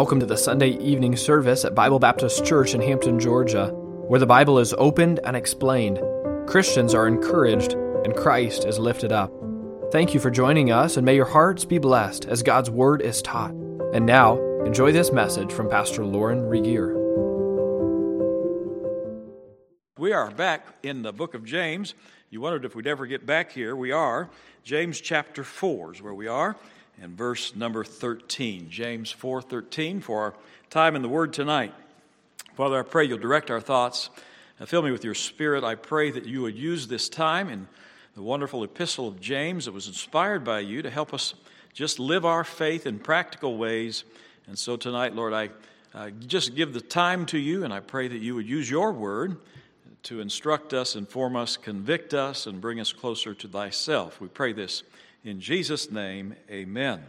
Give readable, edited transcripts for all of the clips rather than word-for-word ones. Welcome to the Sunday evening service at Bible Baptist Church in Hampton, Georgia, where the Bible is opened and explained, Christians are encouraged, and Christ is lifted up. Thank you for joining us, and may your hearts be blessed as God's Word is taught. And now, enjoy this message from Pastor Lauren Regeer. We are back in the book of James. You wondered if we'd ever get back here. We are. James chapter 4 is where we are, and verse number 13. James 4:13 for our time in the Word tonight. Father, I pray you'll direct our thoughts. Fill me with your Spirit. I pray that you would use this time in the wonderful epistle of James that was inspired by you to help us just live our faith in practical ways. And so tonight, Lord, I just give the time to you, and I pray that you would use your word to instruct us, inform us, convict us, and bring us closer to thyself. We pray this in Jesus' name, amen.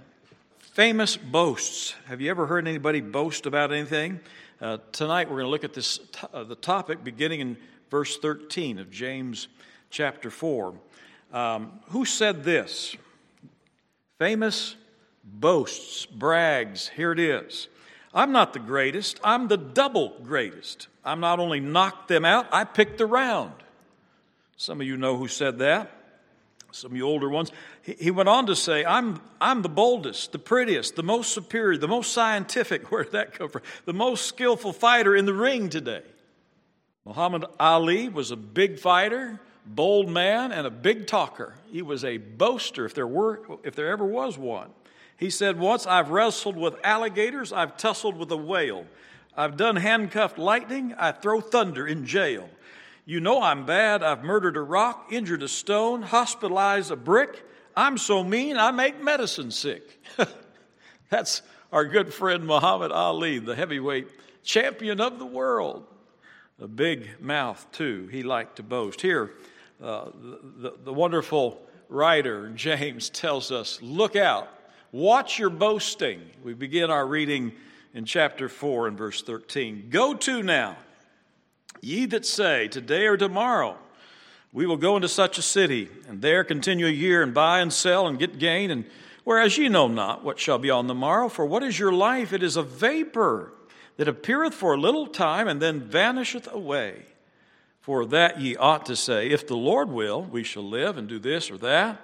Famous boasts. Have you ever heard anybody boast about anything? Tonight we're going to look at this the topic beginning in verse 13 of James chapter 4. Who said this? Famous boasts, brags. Here it is. I'm not the greatest. I'm the double greatest. I'm not only knocked them out, I picked the round. Some of you know who said that. Some of you older ones. He went on to say, I'm the boldest, the prettiest, the most superior, the most scientific. Where did that come from? The most skillful fighter in the ring today. Muhammad Ali was a big fighter, bold man, and a big talker. He was a boaster, if there ever was one. He said, once I've wrestled with alligators, I've tussled with a whale. I've done handcuffed lightning, I throw thunder in jail. You know I'm bad, I've murdered a rock, injured a stone, hospitalized a brick. I'm so mean, I make medicine sick. That's our good friend Muhammad Ali, the heavyweight champion of the world. A big mouth, too. He liked to boast. Here, the wonderful writer, James, tells us, look out. Watch your boasting. We begin our reading in chapter 4 and verse 13. Go to now, ye that say, today or tomorrow, we will go into such a city, and there continue a year, and buy and sell, and get gain, and whereas ye know not what shall be on the morrow, for what is your life? It is a vapor that appeareth for a little time, and then vanisheth away. For that ye ought to say, if the Lord will, we shall live, and do this or that.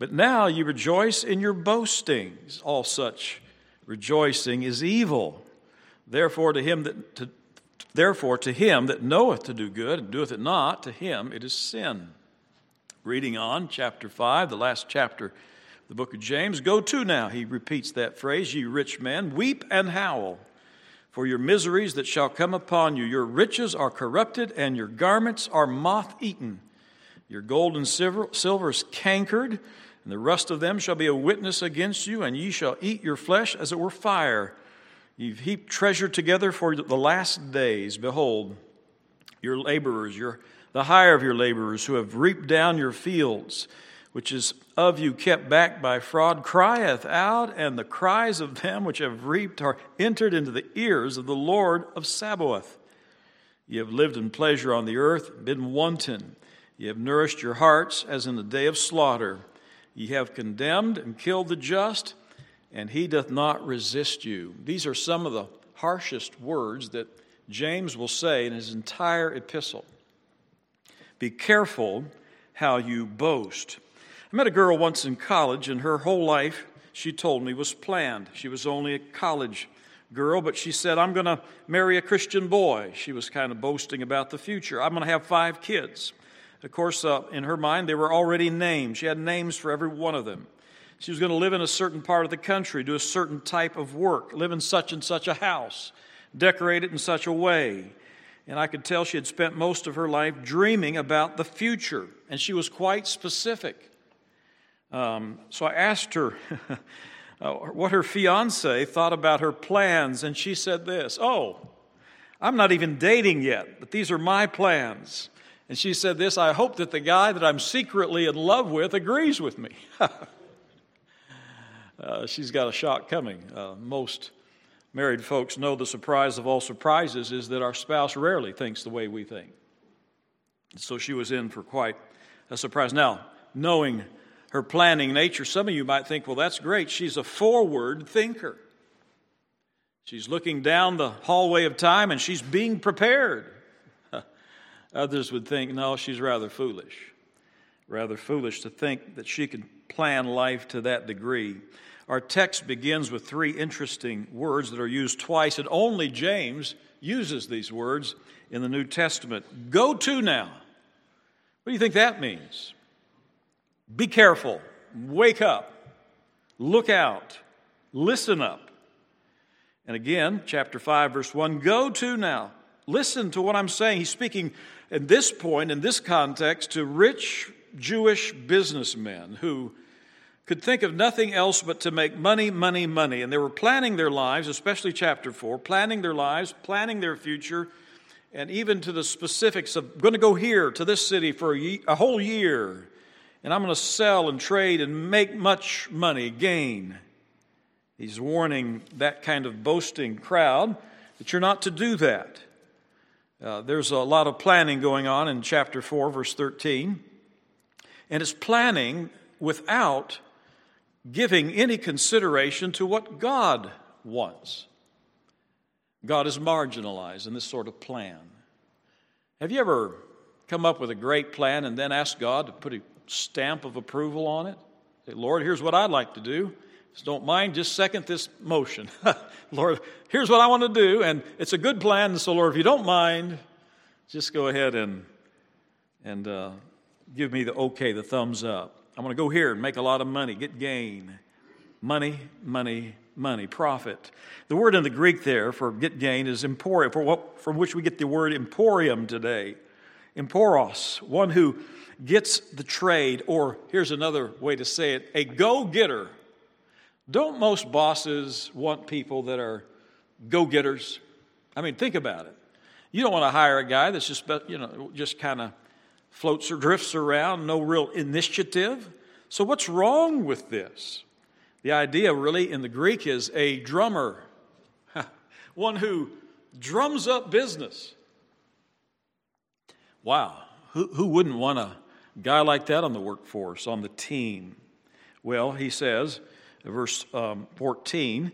But now you rejoice in your boastings. All such rejoicing is evil. Therefore to him that knoweth to do good and doeth it not, to him it is sin. Reading on, chapter 5, the last chapter of the book of James. Go to now, he repeats that phrase, ye rich men, weep and howl for your miseries that shall come upon you. Your riches are corrupted and your garments are moth-eaten. Your gold and silver is cankered, and the rust of them shall be a witness against you, and ye shall eat your flesh as it were fire. You've heaped treasure together for the last days. Behold, your laborers, the hire of your laborers, who have reaped down your fields, which is of you kept back by fraud, crieth out, and the cries of them which have reaped are entered into the ears of the Lord of Sabaoth. Ye have lived in pleasure on the earth, been wanton. Ye have nourished your hearts as in the day of slaughter. Ye have condemned and killed the just, and he doth not resist you. These are some of the harshest words that James will say in his entire epistle. Be careful how you boast. I met a girl once in college, and her whole life, she told me, was planned. She was only a college girl, but she said, I'm going to marry a Christian boy. She was kind of boasting about the future. I'm going to have 5 kids. Of course, in her mind, they were already named. She had names for every one of them. She was going to live in a certain part of the country, do a certain type of work, live in such and such a house, decorate it in such a way. And I could tell she had spent most of her life dreaming about the future, and she was quite specific. So I asked her what her fiancé thought about her plans, and she said this, oh, I'm not even dating yet, but these are my plans. And she said this, I hope that the guy that I'm secretly in love with agrees with me. She's got a shock coming. Most married folks know the surprise of all surprises is that our spouse rarely thinks the way we think. So she was in for quite a surprise. Now, knowing her planning nature, some of you might think, well, that's great. She's a forward thinker. She's looking down the hallway of time and she's being prepared. Others would think, no, she's rather foolish. Rather foolish to think that she can plan life to that degree. Our text begins with three interesting words that are used twice, and only James uses these words in the New Testament. Go to now. What do you think that means? Be careful. Wake up. Look out. Listen up. And again, chapter 5, verse 1, go to now. Listen to what I'm saying. He's speaking at this point, in this context, to rich Jewish businessmen who could think of nothing else but to make money, money, money. And they were planning their lives, especially chapter 4, planning their lives, planning their future, and even to the specifics of, I'm going to go here to this city for a whole year, and I'm going to sell and trade and make much money, gain. He's warning that kind of boasting crowd that you're not to do that. There's a lot of planning going on in chapter 4, verse 13. And it's planning without giving any consideration to what God wants. God is marginalized in this sort of plan. Have you ever come up with a great plan and then asked God to put a stamp of approval on it? Say, Lord, here's what I'd like to do. Just don't mind, just second this motion. Lord, here's what I want to do, and it's a good plan, and so, Lord, if you don't mind, just go ahead and give me the okay, the thumbs up. I want to go here and make a lot of money, get gain. Money, money, money, profit. The word in the Greek there for get gain is emporium, from which we get the word emporium today. Emporos, one who gets the trade, or here's another way to say it, a go-getter. Don't most bosses want people that are go-getters? I mean, think about it. You don't want to hire a guy that's just, just kind of floats or drifts around, no real initiative. So what's wrong with this? The idea really in the Greek is a drummer, one who drums up business. Wow, who wouldn't want a guy like that on the workforce, on the team? Well, he says, verse 14,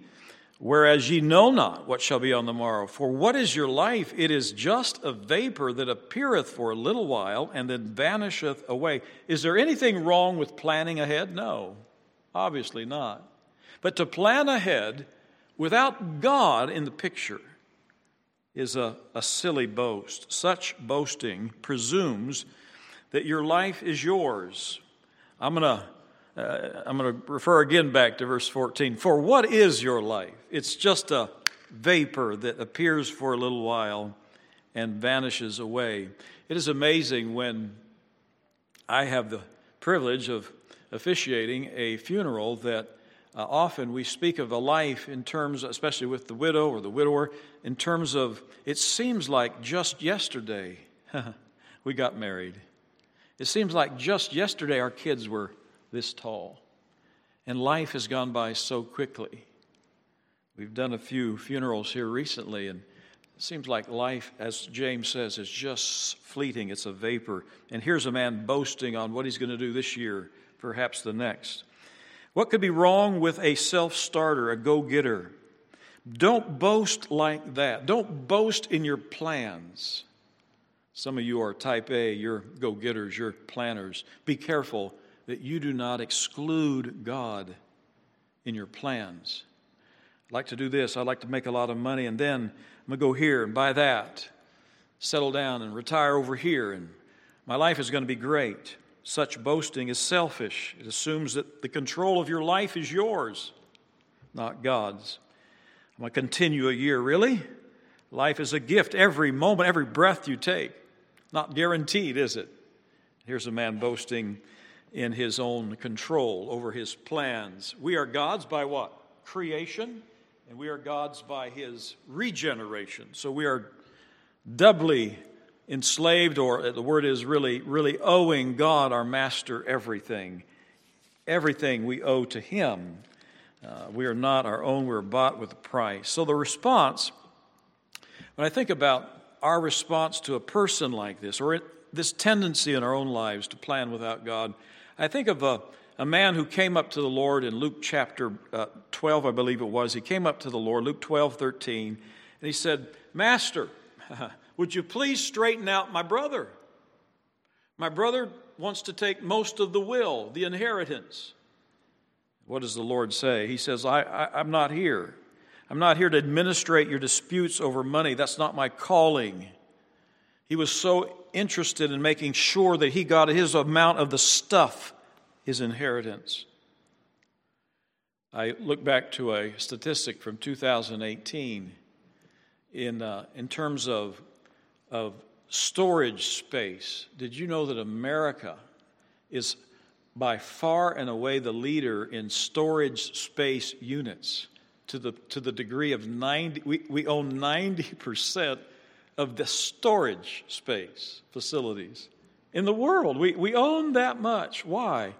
whereas ye know not what shall be on the morrow, for what is your life? It is just a vapor that appeareth for a little while and then vanisheth away. Is there anything wrong with planning ahead? No, obviously not. But to plan ahead without God in the picture is a silly boast. Such boasting presumes that your life is yours. I'm going to refer again back to verse 14. For what is your life? It's just a vapor that appears for a little while and vanishes away. It is amazing when I have the privilege of officiating a funeral that often we speak of a life in terms, especially with the widow or the widower, in terms of it seems like just yesterday we got married. It seems like just yesterday our kids were this tall. And life has gone by so quickly. We've done a few funerals here recently, and it seems like life, as James says, is just fleeting. It's a vapor. And here's a man boasting on what he's going to do this year, perhaps the next. What could be wrong with a self-starter, a go-getter? Don't boast like that. Don't boast in your plans. Some of you are type A, you're go-getters, you're planners. Be careful that you do not exclude God in your plans. I'd like to do this. I'd like to make a lot of money, and then I'm going to go here and buy that, settle down and retire over here, and my life is going to be great. Such boasting is selfish. It assumes that the control of your life is yours, not God's. I'm going to continue a year, really? Life is a gift. Every moment, every breath you take, not guaranteed, is it? Here's a man boasting in his own control over his plans. We are God's by what? Creation, and we are God's by his regeneration. So we are doubly enslaved, or the word is really owing God, our master, everything. Everything we owe to him. We are not our own, we're bought with a price. So the response, when I think about our response to a person like this, or this tendency in our own lives to plan without God, I think of a man who came up to the Lord in Luke chapter 12, I believe it was. He came up to the Lord, Luke 12, 13, and he said, "Master, would you please straighten out my brother? My brother wants to take most of the will, the inheritance." What does the Lord say? He says, I'm not here. I'm not here to administrate your disputes over money. That's not my calling. He was so interested in making sure that he got his amount of the stuff, his inheritance. I look back to a statistic from 2018 in terms of storage space. Did you know that America is by far and away the leader in storage space units to the degree of 90? We own 90% of the storage space facilities in the world. We own that much. Why?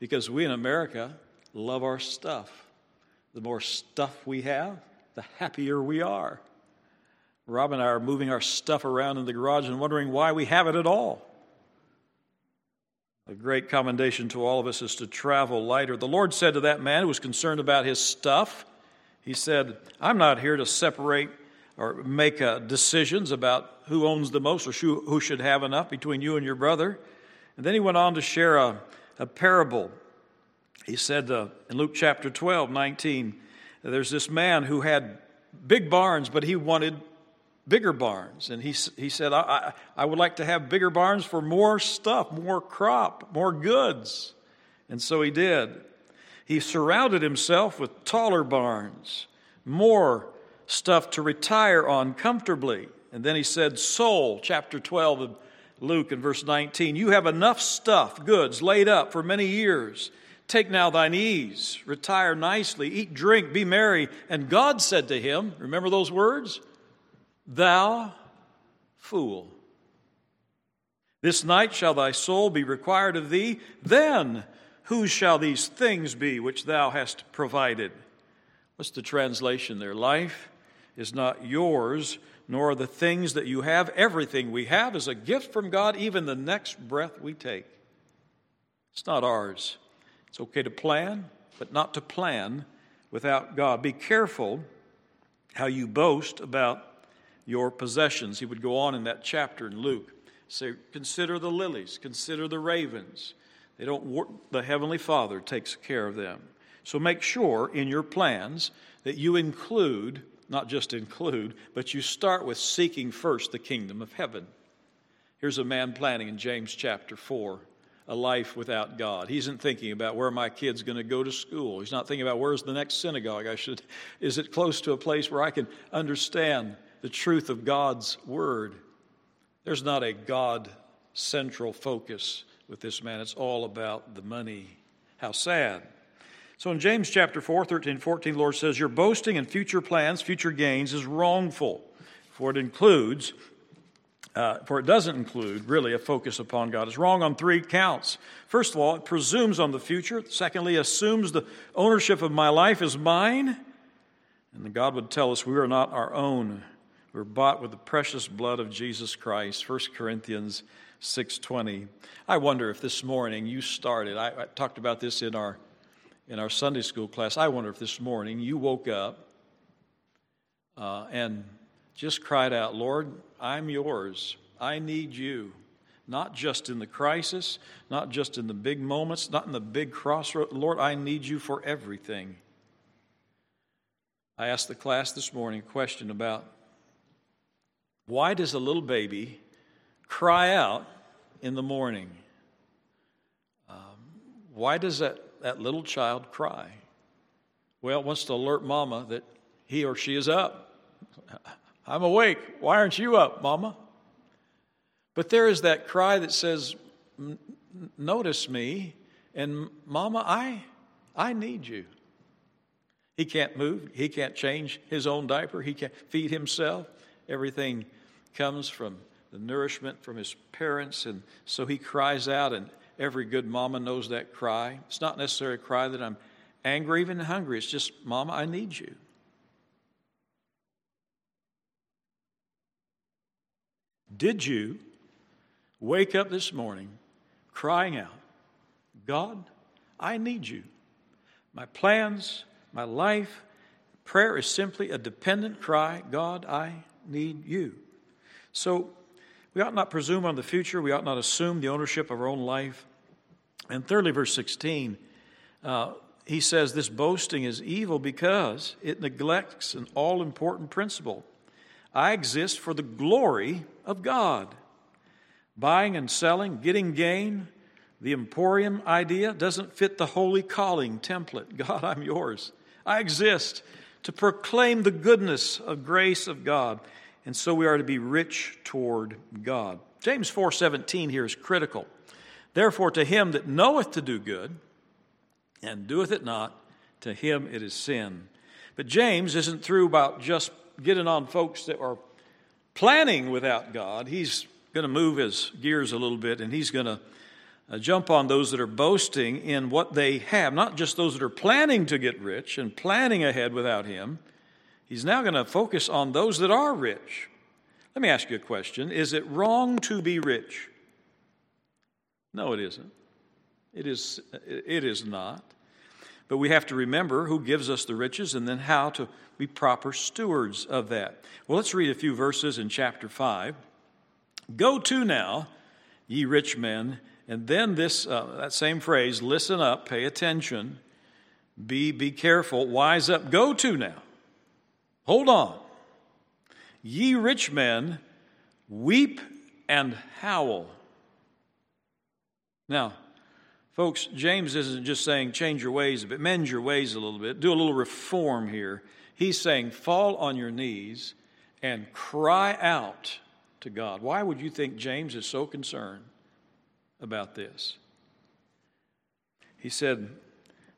Because we in America love our stuff. The more stuff we have, the happier we are. Rob and I are moving our stuff around in the garage and wondering why we have it at all. A great commendation to all of us is to travel lighter. The Lord said to that man who was concerned about his stuff, he said, "I'm not here to separate or make decisions about who owns the most or who should have enough between you and your brother." And then he went on to share a parable. He said in Luke chapter 12, 19, there's this man who had big barns, but he wanted bigger barns. And he said, I would like to have bigger barns for more stuff, more crop, more goods. And so he did. He surrounded himself with taller barns, more stuff to retire on comfortably. And then he said, "Soul," chapter 12 of Luke and verse 19, "you have enough stuff, goods, laid up for many years. Take now thine ease, retire nicely, eat, drink, be merry." And God said to him, remember those words? "Thou fool, this night shall thy soul be required of thee. Then whose shall these things be which thou hast provided?" What's the translation there? Life is not yours, nor are the things that you have. Everything we have is a gift from God, even the next breath we take. It's not ours. It's okay to plan, but not to plan without God. Be careful how you boast about your possessions. He would go on in that chapter in Luke, say, "Consider the lilies, consider the ravens. They don't work. The Heavenly Father takes care of them." So make sure in your plans that you include, not just include, but you start with seeking first the kingdom of heaven. Here's a man planning in James chapter 4, a life without God. He isn't thinking about where my kid's going to go to school. He's not thinking about where's the next synagogue I should. Is it close to a place where I can understand the truth of God's word? There's not a God-central focus with this man. It's all about the money. How sad. So in James chapter 4, 13, 14, the Lord says, "Your boasting in future plans, future gains, is wrongful, for it doesn't include, really, a focus upon God." It's wrong on three counts. First of all, it presumes on the future. Secondly, assumes the ownership of my life is mine. And God would tell us we are not our own. We're bought with the precious blood of Jesus Christ, 1 Corinthians 6:20. I wonder if this morning you started, I talked about this in our Sunday school class, I wonder if this morning you woke up and just cried out, "Lord, I'm yours. I need you." Not just in the crisis, not just in the big moments, not in the big crossroad. Lord, I need you for everything. I asked the class this morning a question about, why does a little baby cry out in the morning? Why does that little child cry? Well, it wants to alert mama that he or she is up. "I'm awake. Why aren't you up, mama?" But there is that cry that says, "Notice me, and mama, I need you." He can't move. He can't change his own diaper. He can't feed himself. Everything comes from the nourishment from his parents, and so he cries out, and every good mama knows that cry. It's not necessarily a cry that I'm angry, even hungry. It's just, "Mama, I need you." Did you wake up this morning crying out, "God, I need you. My plans, my life, prayer is simply a dependent cry, God, I need you. So we ought not presume on the future. We ought not assume the ownership of our own life. And thirdly, verse 16, he says this boasting is evil because it neglects an all-important principle. I exist for the glory of God. Buying and selling, getting gain, the emporium idea doesn't fit the holy calling template. God, I'm yours. I exist to proclaim the goodness of grace of God. And so we are to be rich toward God. James 4:17 here is critical. Therefore to him that knoweth to do good and doeth it not, to him it is sin. But James isn't through about just getting on folks that are planning without God. He's going to move his gears a little bit, and he's going to jump on those that are boasting in what they have, not just those that are planning to get rich and planning ahead without him. He's now going to focus on those that are rich. Let me ask you a question. Is it wrong to be rich? No, it isn't. It is not. But we have to remember who gives us the riches and then how to be proper stewards of that. Well, let's read a few verses in chapter 5. Go to now, ye rich men, and then this that same phrase, listen up, pay attention, be careful, wise up, go to now. Hold on. Ye rich men, weep and howl. Now, folks, James isn't just saying change your ways a bit, mend your ways a little bit, do a little reform here. He's saying fall on your knees and cry out to God. Why would you think James is so concerned about this? He said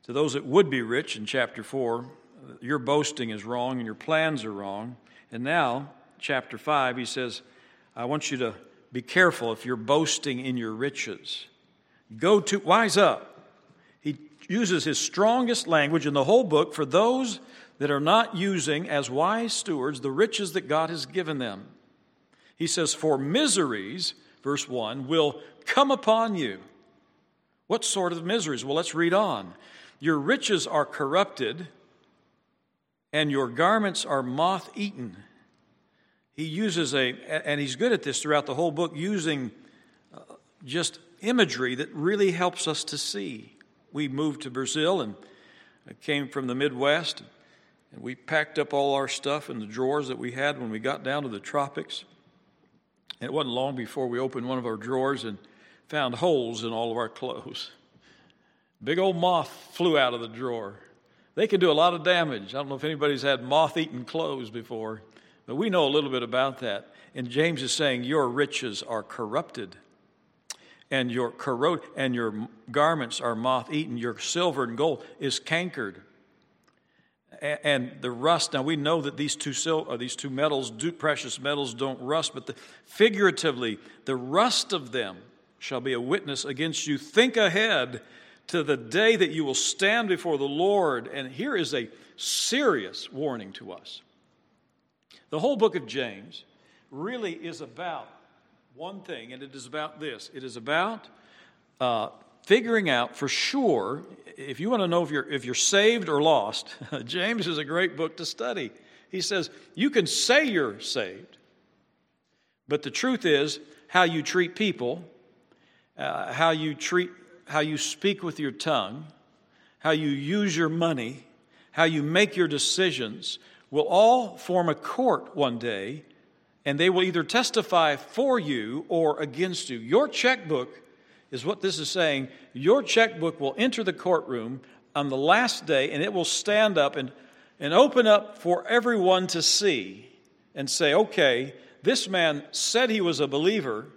to those that would be rich in chapter 4, your boasting is wrong and your plans are wrong. And now, chapter 5, he says, I want you to be careful if you're boasting in your riches. Go to, wise up. He uses his strongest language in the whole book for those that are not using as wise stewards the riches that God has given them. He says, for miseries, verse 1, will come upon you. What sort of miseries? Well, let's read on. Your riches are corrupted and your garments are moth-eaten. He uses and he's good at this throughout the whole book, using just imagery that really helps us to see. We moved to Brazil and came from the Midwest, and we packed up all our stuff in the drawers that we had when we got down to the tropics. And it wasn't long before we opened one of our drawers and found holes in all of our clothes. Big old moth flew out of the drawer. They can do a lot of damage. I don't know if anybody's had moth-eaten clothes before, but we know a little bit about that. And James is saying your riches are corrupted, and your garments are moth-eaten. Your silver and gold is cankered, and the rust. Now we know that these two metals, precious metals, don't rust, but figuratively, the rust of them shall be a witness against you. Think ahead to the day that you will stand before the Lord. And here is a serious warning to us. The whole book of James really is about one thing, and it is about this. It is about figuring out for sure, if you want to know if you're saved or lost, James is a great book to study. He says, you can say you're saved, but the truth is how you treat people, how you speak with your tongue, how you use your money, how you make your decisions will all form a court one day, and they will either testify for you or against you. Your checkbook is what this is saying. Your checkbook will enter the courtroom on the last day, and it will stand up and open up for everyone to see and say, okay, this man said he was a believer,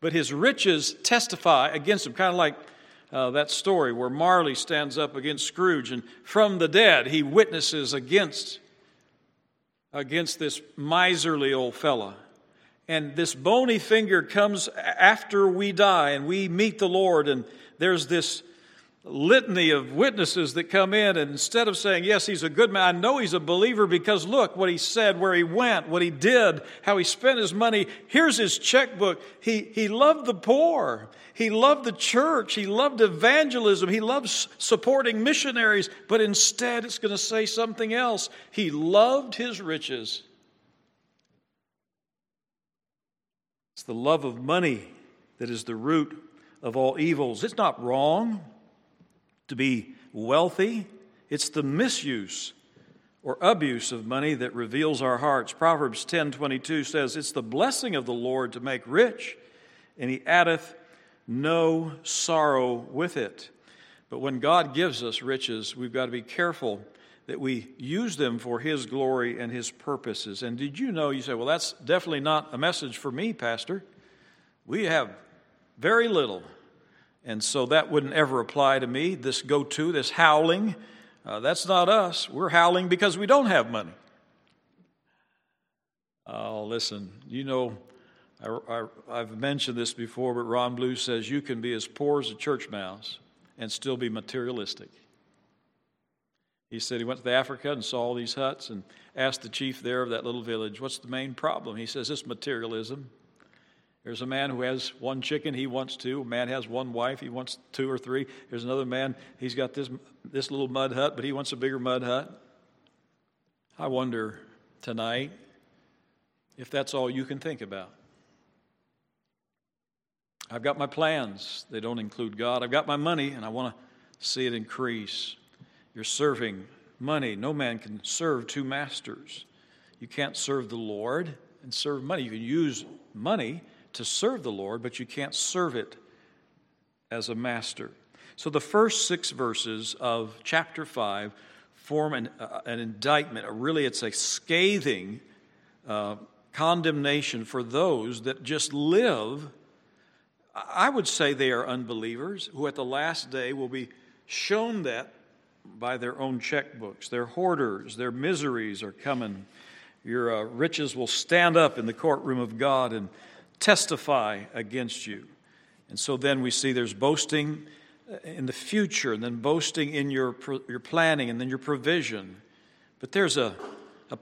but his riches testify against him. Kind of like that story where Marley stands up against Scrooge, and from the dead he witnesses against this miserly old fella. And this bony finger comes after we die and we meet the Lord, and there's this litany of witnesses that come in, and instead of saying, yes, he's a good man, I know he's a believer because look what he said, where he went, what he did, how he spent his money. Here's his checkbook. He loved the poor. He loved the church. He loved evangelism. He loves supporting missionaries. But instead, it's going to say something else. He loved his riches. It's the love of money that is the root of all evils. It's not wrong to be wealthy. It's the misuse or abuse of money that reveals our hearts. Proverbs 10:22 says, it's the blessing of the Lord to make rich, and he addeth no sorrow with it. But when God gives us riches, we've got to be careful that we use them for his glory and his purposes. And did you know, you say, well, that's definitely not a message for me, Pastor. We have very little. And so that wouldn't ever apply to me, this go-to, this howling. That's not us. We're howling because we don't have money. Oh, listen, you know, I've mentioned this before, but Ron Blue says you can be as poor as a church mouse and still be materialistic. He said he went to Africa and saw all these huts and asked the chief there of that little village, what's the main problem? He says, it's materialism. There's a man who has one chicken, he wants two. A man has one wife, he wants two or three. There's another man, he's got this little mud hut, but he wants a bigger mud hut. I wonder tonight if that's all you can think about. I've got my plans. They don't include God. I've got my money, and I want to see it increase. You're serving money. No man can serve two masters. You can't serve the Lord and serve money. You can use money to serve the Lord, but you can't serve it as a master. So the first 6 verses of chapter 5 form an indictment. Really, it's a scathing condemnation for those that just live. I would say they are unbelievers who at the last day will be shown that by their own checkbooks. They're hoarders. Their miseries are coming. Your riches will stand up in the courtroom of God and testify against you. And so then we see there's boasting in the future, and then boasting in your planning, and then your provision. But there's a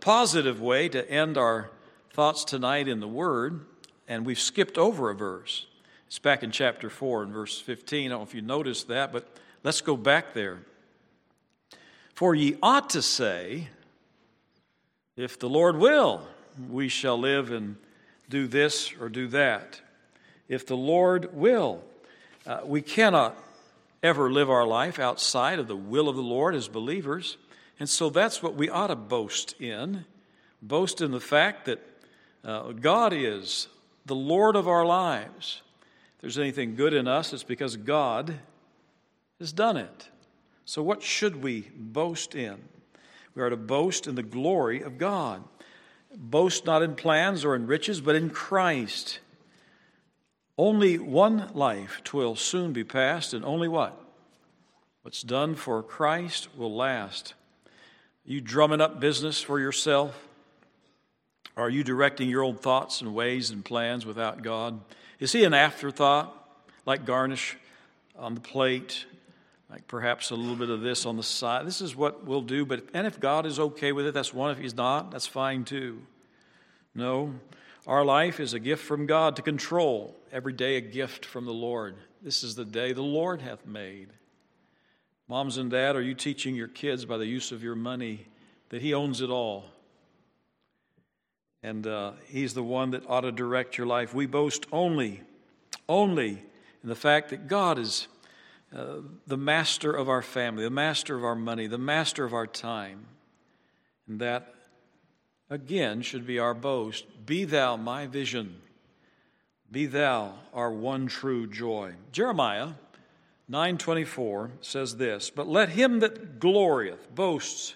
positive way to end our thoughts tonight in the Word, and we've skipped over a verse. It's back in chapter 4 and verse 15. I don't know if you noticed that, but let's go back there. For ye ought to say, if the Lord will, we shall live and do this or do that. If the Lord will. We cannot ever live our life outside of the will of the Lord as believers. And so that's what we ought to boast in. Boast in the fact that God is the Lord of our lives. If there's anything good in us, it's because God has done it. So what should we boast in? We are to boast in the glory of God. Boast not in plans or in riches, but in Christ. Only one life 'twill soon be passed, and only what? What's done for Christ will last. Are you drumming up business for yourself? Are you directing your own thoughts and ways and plans without God? Is he an afterthought, like garnish on the plate? Like perhaps a little bit of this on the side. This is what we'll do, and if God is okay with it, that's one. If he's not, that's fine too. No, our life is a gift from God to control. Every day a gift from the Lord. This is the day the Lord hath made. Moms and dad, are you teaching your kids by the use of your money that he owns it all? And he's the one that ought to direct your life. We boast only in the fact that God is the master of our family, the master of our money, the master of our time. And that, again, should be our boast. Be thou my vision. Be thou our one true joy. Jeremiah 9:24 says this, but let him that glorieth, boasts,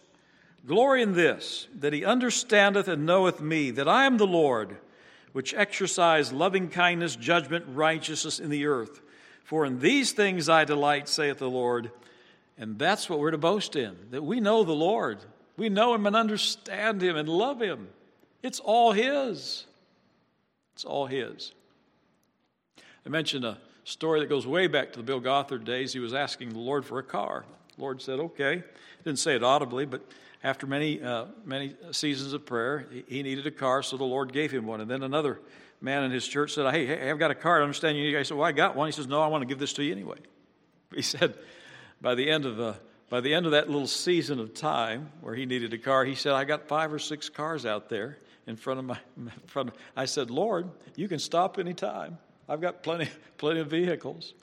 glory in this, that he understandeth and knoweth me, that I am the Lord, which exercise loving kindness, judgment, righteousness in the earth. For in these things I delight, saith the Lord. And that's what we're to boast in, that we know the Lord. We know him and understand him and love him. It's all his. It's all his. I mentioned a story that goes way back to the Bill Gothard days. He was asking the Lord for a car. The Lord said, okay. Didn't say it audibly, but after many seasons of prayer, he needed a car, so the Lord gave him one. And then another man in his church said, hey, I've got a car. I understand you need a car. I said, well, I got one. He says, no, I want to give this to you anyway. He said, by the end of that little season of time where he needed a car, he said, I got 5 or 6 cars out there in front of. I said, Lord, you can stop any time. I've got plenty of vehicles.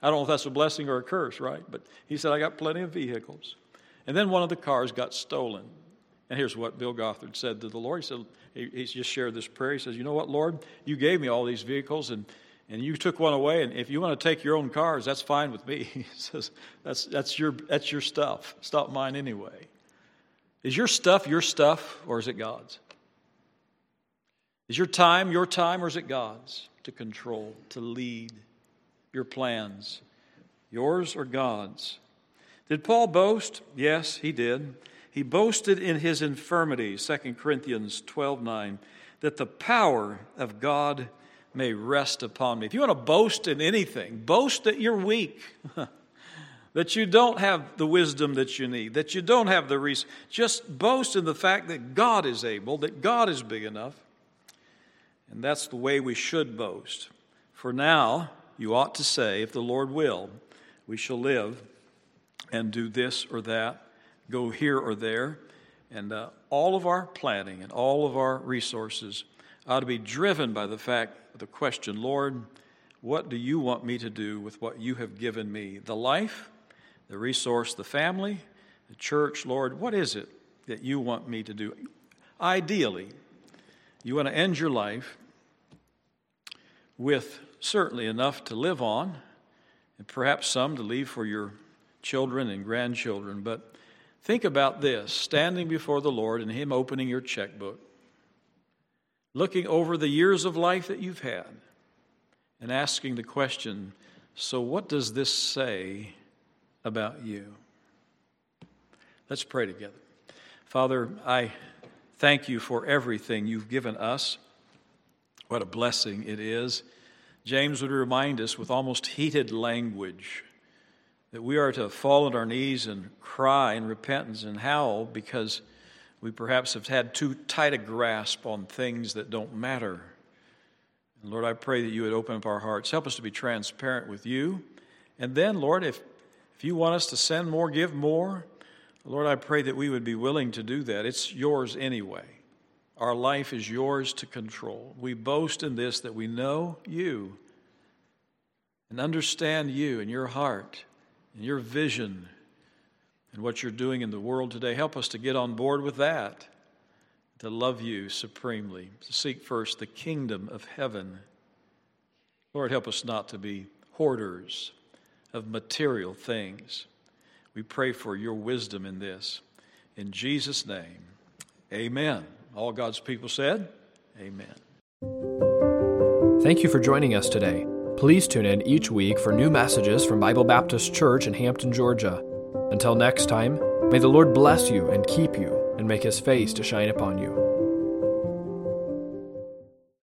I don't know if that's a blessing or a curse, right? But he said, I got plenty of vehicles. And then one of the cars got stolen. And here's what Bill Gothard said to the Lord. He said, he just shared this prayer. He says, you know what, Lord? You gave me all these vehicles, and you took one away, and if you want to take your own cars, that's fine with me. He says, that's your stuff. It's not mine anyway. Is your stuff, or is it God's? Is your time, or is it God's to control, to lead your plans? Yours or God's? Did Paul boast? Yes, he did. He boasted in his infirmity, 2 Corinthians 12:9, that the power of God may rest upon me. If you want to boast in anything, boast that you're weak, that you don't have the wisdom that you need, that you don't have the reason. Just boast in the fact that God is able, that God is big enough. And that's the way we should boast. For now, you ought to say, if the Lord will, we shall live and do this or that, go here or there. And all of our planning and all of our resources ought to be driven by the fact, the question, Lord, what do you want me to do with what you have given me? The life, the resource, the family, the church, Lord, what is it that you want me to do? Ideally, you want to end your life with certainly enough to live on and perhaps some to leave for your children and grandchildren. But think about this, standing before the Lord and Him opening your checkbook, looking over the years of life that you've had and asking the question, so what does this say about you? Let's pray together. Father, I thank you for everything you've given us. What a blessing it is. James would remind us with almost heated language that we are to fall on our knees and cry in repentance and howl because we perhaps have had too tight a grasp on things that don't matter. And Lord, I pray that you would open up our hearts. Help us to be transparent with you. And then, Lord, if you want us to send more, give more, Lord, I pray that we would be willing to do that. It's yours anyway. Our life is yours to control. We boast in this that we know you and understand you and your heart and your vision and what you're doing in the world today. Help us to get on board with that, to love you supremely, to seek first the kingdom of heaven. Lord, help us not to be hoarders of material things. We pray for your wisdom in this. In Jesus' name, amen. All God's people said, amen. Thank you for joining us today. Please tune in each week for new messages from Bible Baptist Church in Hampton, Georgia. Until next time, may the Lord bless you and keep you and make His face to shine upon you.